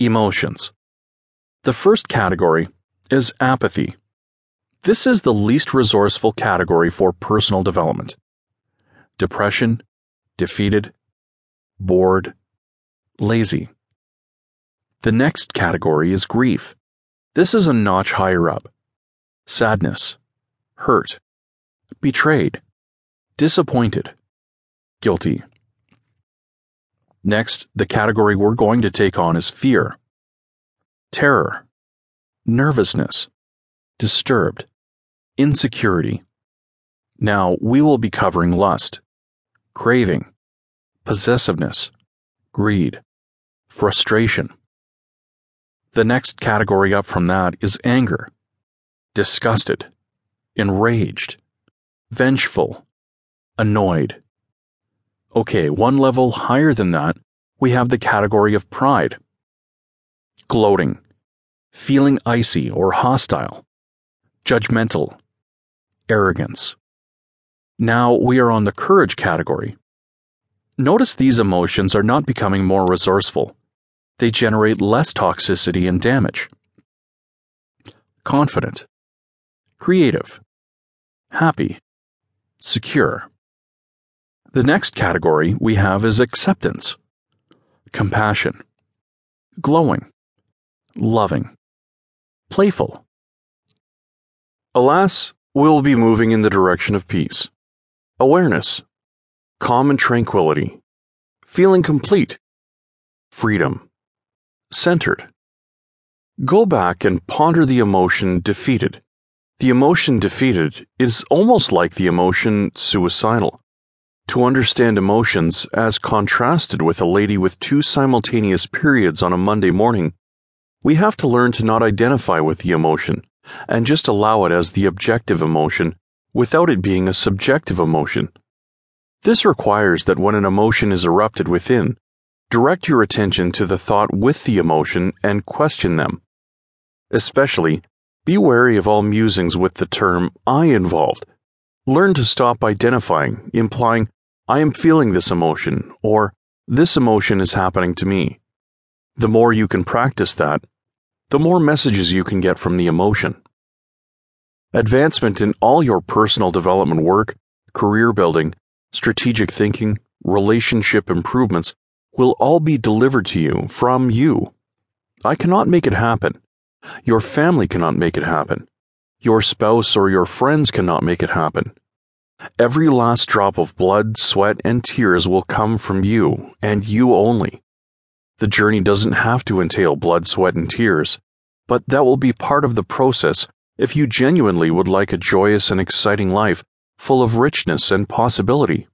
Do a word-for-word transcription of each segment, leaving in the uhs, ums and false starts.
Emotions. The first category is apathy. This is the least resourceful category for personal development. Depression, defeated, bored, lazy. The next category is grief. This is a notch higher up. Sadness, hurt, betrayed, disappointed, guilty. Next, the category we're going to take on is fear, terror, nervousness, disturbed, insecurity. Now, we will be covering lust, craving, possessiveness, greed, frustration. The next category up from that is anger, disgusted, enraged, vengeful, annoyed. Okay, one level higher than that, we have the category of pride, gloating, feeling icy or hostile, judgmental, arrogance. Now we are on the courage category. Notice these emotions are not becoming more resourceful. They generate less toxicity and damage. Confident, creative, happy, secure. The next category we have is acceptance, compassion, glowing, loving, playful. Alas, we'll be moving in the direction of peace, awareness, calm and tranquility, feeling complete, freedom, centered. Go back and ponder the emotion defeated. The emotion defeated is almost like the emotion suicidal. To understand emotions as contrasted with a lady with two simultaneous periods on a Monday morning, we have to learn to not identify with the emotion and just allow it as the objective emotion without it being a subjective emotion. This requires that when an emotion is erupted within, direct your attention to the thought with the emotion and question them. Especially, be wary of all musings with the term I involved. Learn to stop identifying, implying, I am feeling this emotion, or this emotion is happening to me. The more you can practice that, the more messages you can get from the emotion. Advancement in all your personal development work, career building, strategic thinking, relationship improvements will all be delivered to you from you. I cannot make it happen. Your family cannot make it happen. Your spouse or your friends cannot make it happen. Every last drop of blood, sweat, and tears will come from you, and you only. The journey doesn't have to entail blood, sweat, and tears, but that will be part of the process if you genuinely would like a joyous and exciting life full of richness and possibility.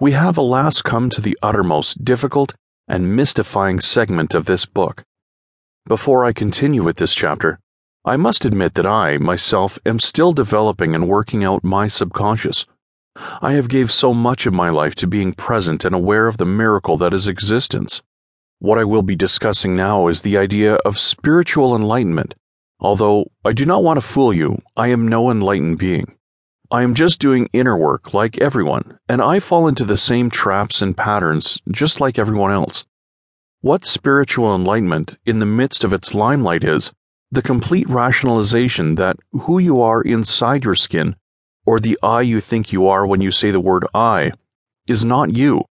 We have alas come to the uttermost difficult and mystifying segment of this book. Before I continue with this chapter, I must admit that I, myself, am still developing and working out my subconscious. I have gave so much of my life to being present and aware of the miracle that is existence. What I will be discussing now is the idea of spiritual enlightenment. Although I do not want to fool you, I am no enlightened being. I am just doing inner work like everyone, and I fall into the same traps and patterns just like everyone else. What spiritual enlightenment in the midst of its limelight is, the complete rationalization that who you are inside your skin, or the I you think you are when you say the word I, is not you,